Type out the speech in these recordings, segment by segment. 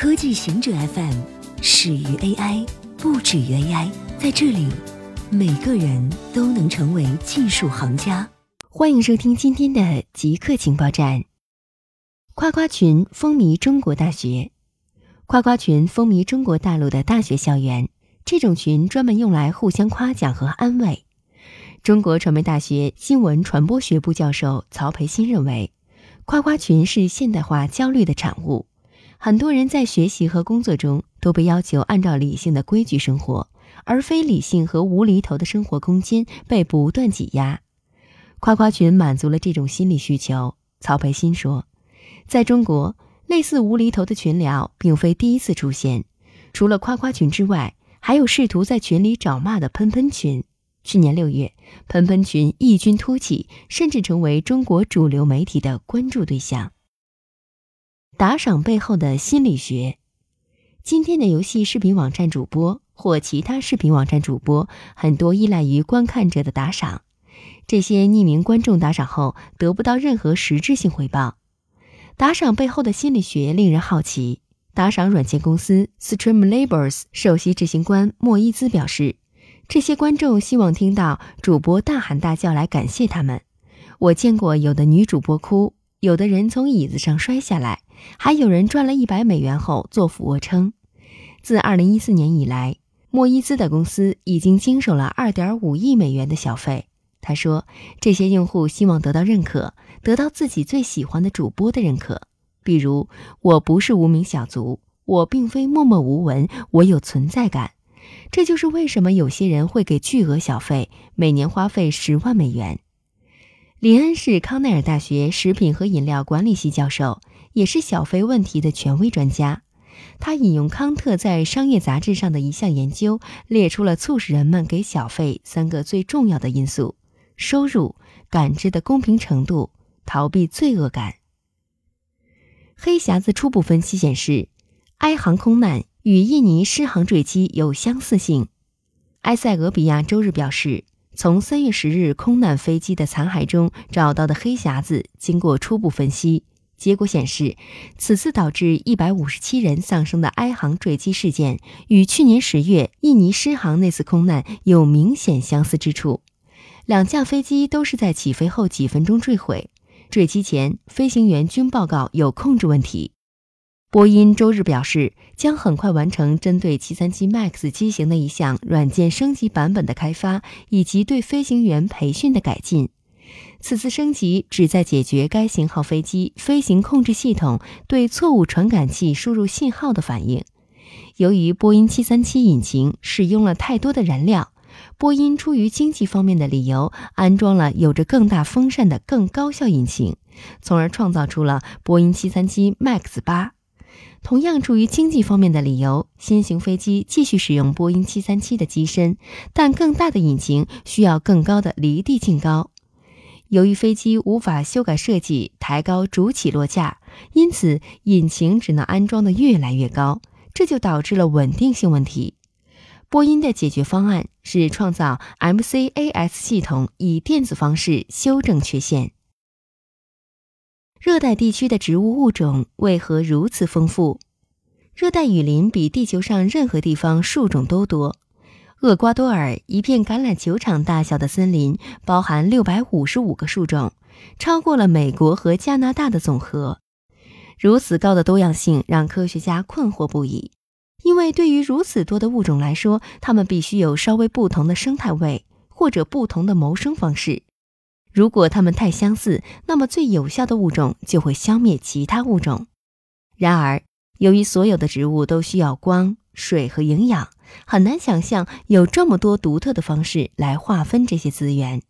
科技行者 FM 始于 AI， 不止于 AI。 在这里，每个人都能成为技术行家。欢迎收听今天的极客情报站。夸夸群风靡中国大学。夸夸群风靡中国大陆的大学校园，这种群专门用来互相夸奖和安慰。中国传媒大学新闻传播学部教授曹培新认为，夸夸群是现代化焦虑的产物。很多人在学习和工作中都被要求按照理性的规矩生活，而非理性和无厘头的生活空间被不断挤压。夸夸群满足了这种心理需求。曹培新说，在中国，类似无厘头的群聊并非第一次出现。除了夸夸群之外，还有试图在群里找骂的喷喷群。去年6月，喷喷群异军突起，甚至成为中国主流媒体的关注对象。打赏背后的心理学。今天的游戏视频网站主播或其他视频网站主播，很多依赖于观看者的打赏。这些匿名观众打赏后得不到任何实质性回报。打赏背后的心理学令人好奇。打赏软件公司 Streamlabs 首席执行官莫伊兹表示，这些观众希望听到主播大喊大叫来感谢他们。我见过有的女主播哭，有的人从椅子上摔下来，还有人赚了$100后做俯卧撑。自2014年以来，莫伊兹的公司已经经手了$2.5亿的小费。他说，这些用户希望得到认可，得到自己最喜欢的主播的认可。比如，我不是无名小卒，我并非默默无闻，我有存在感。这就是为什么有些人会给巨额小费，每年花费$100,000。林恩是康奈尔大学食品和饮料管理系教授，也是小费问题的权威专家。他引用康特在商业杂志上的一项研究，列出了促使人们给小费3个最重要的因素：收入、感知的公平程度、逃避罪恶感。黑匣子初步分析显示，埃航空难与印尼失航坠机有相似性。埃塞俄比亚周日表示，从3月10日空难飞机的残骸中找到的黑匣子经过初步分析，结果显示，此次导致157人丧生的埃航坠机事件与去年10月印尼失航那次空难有明显相似之处。2架飞机都是在起飞后几分钟坠毁，坠机前飞行员均报告有控制问题。波音周日表示，将很快完成针对737 MAX 机型的一项软件升级版本的开发，以及对飞行员培训的改进。此次升级旨在解决该型号飞机飞行控制系统对错误传感器输入信号的反应。由于波音737引擎使用了太多的燃料，波音出于经济方面的理由，安装了有着更大风扇的更高效引擎，从而创造出了波音737 MAX 8。同样出于经济方面的理由，新型飞机继续使用波音737的机身，但更大的引擎需要更高的离地净高。由于飞机无法修改设计抬高主起落架，因此引擎只能安装得越来越高，这就导致了稳定性问题。波音的解决方案是创造 MCAS 系统，以电子方式修正缺陷。热带地区的植物物种为何如此丰富？热带雨林比地球上任何地方树种都多。厄瓜多尔一片橄榄球场大小的森林包含655个树种，超过了美国和加拿大的总和。如此高的多样性让科学家困惑不已，因为对于如此多的物种来说，它们必须有稍微不同的生态位，或者不同的谋生方式。如果它们太相似，那么最有效的物种就会消灭其他物种。然而，由于所有的植物都需要光、水和营养，很难想象有这么多独特的方式来划分这些资源。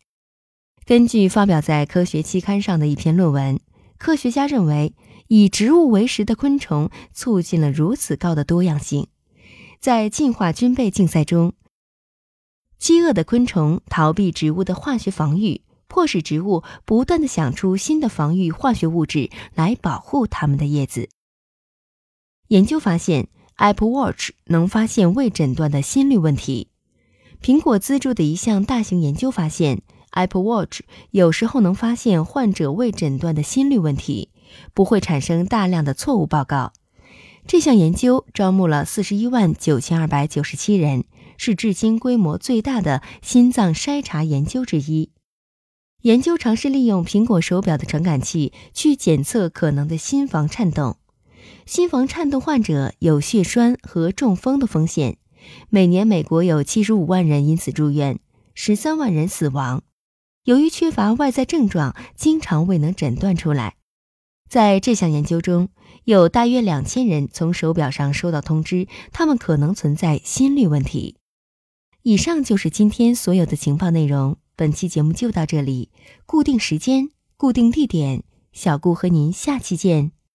根据发表在科学期刊上的一篇论文，科学家认为，以植物为食的昆虫促进了如此高的多样性。在进化军备竞赛中，饥饿的昆虫逃避植物的化学防御，迫使植物不断地想出新的防御化学物质来保护它们的叶子。研究发现， Apple Watch 能发现未诊断的心律问题。苹果资助的一项大型研究发现， Apple Watch 有时候能发现患者未诊断的心律问题，不会产生大量的错误报告。这项研究招募了419297人，是至今规模最大的心脏筛查研究之一。研究尝试利用苹果手表的传感器去检测可能的心房颤动。心房颤动患者有血栓和中风的风险。每年美国有75万人因此住院，13万人死亡。由于缺乏外在症状，经常未能诊断出来。在这项研究中，有大约2000人从手表上收到通知，他们可能存在心律问题。以上就是今天所有的情报内容，本期节目就到这里。固定时间，固定地点，小顾和您下期见。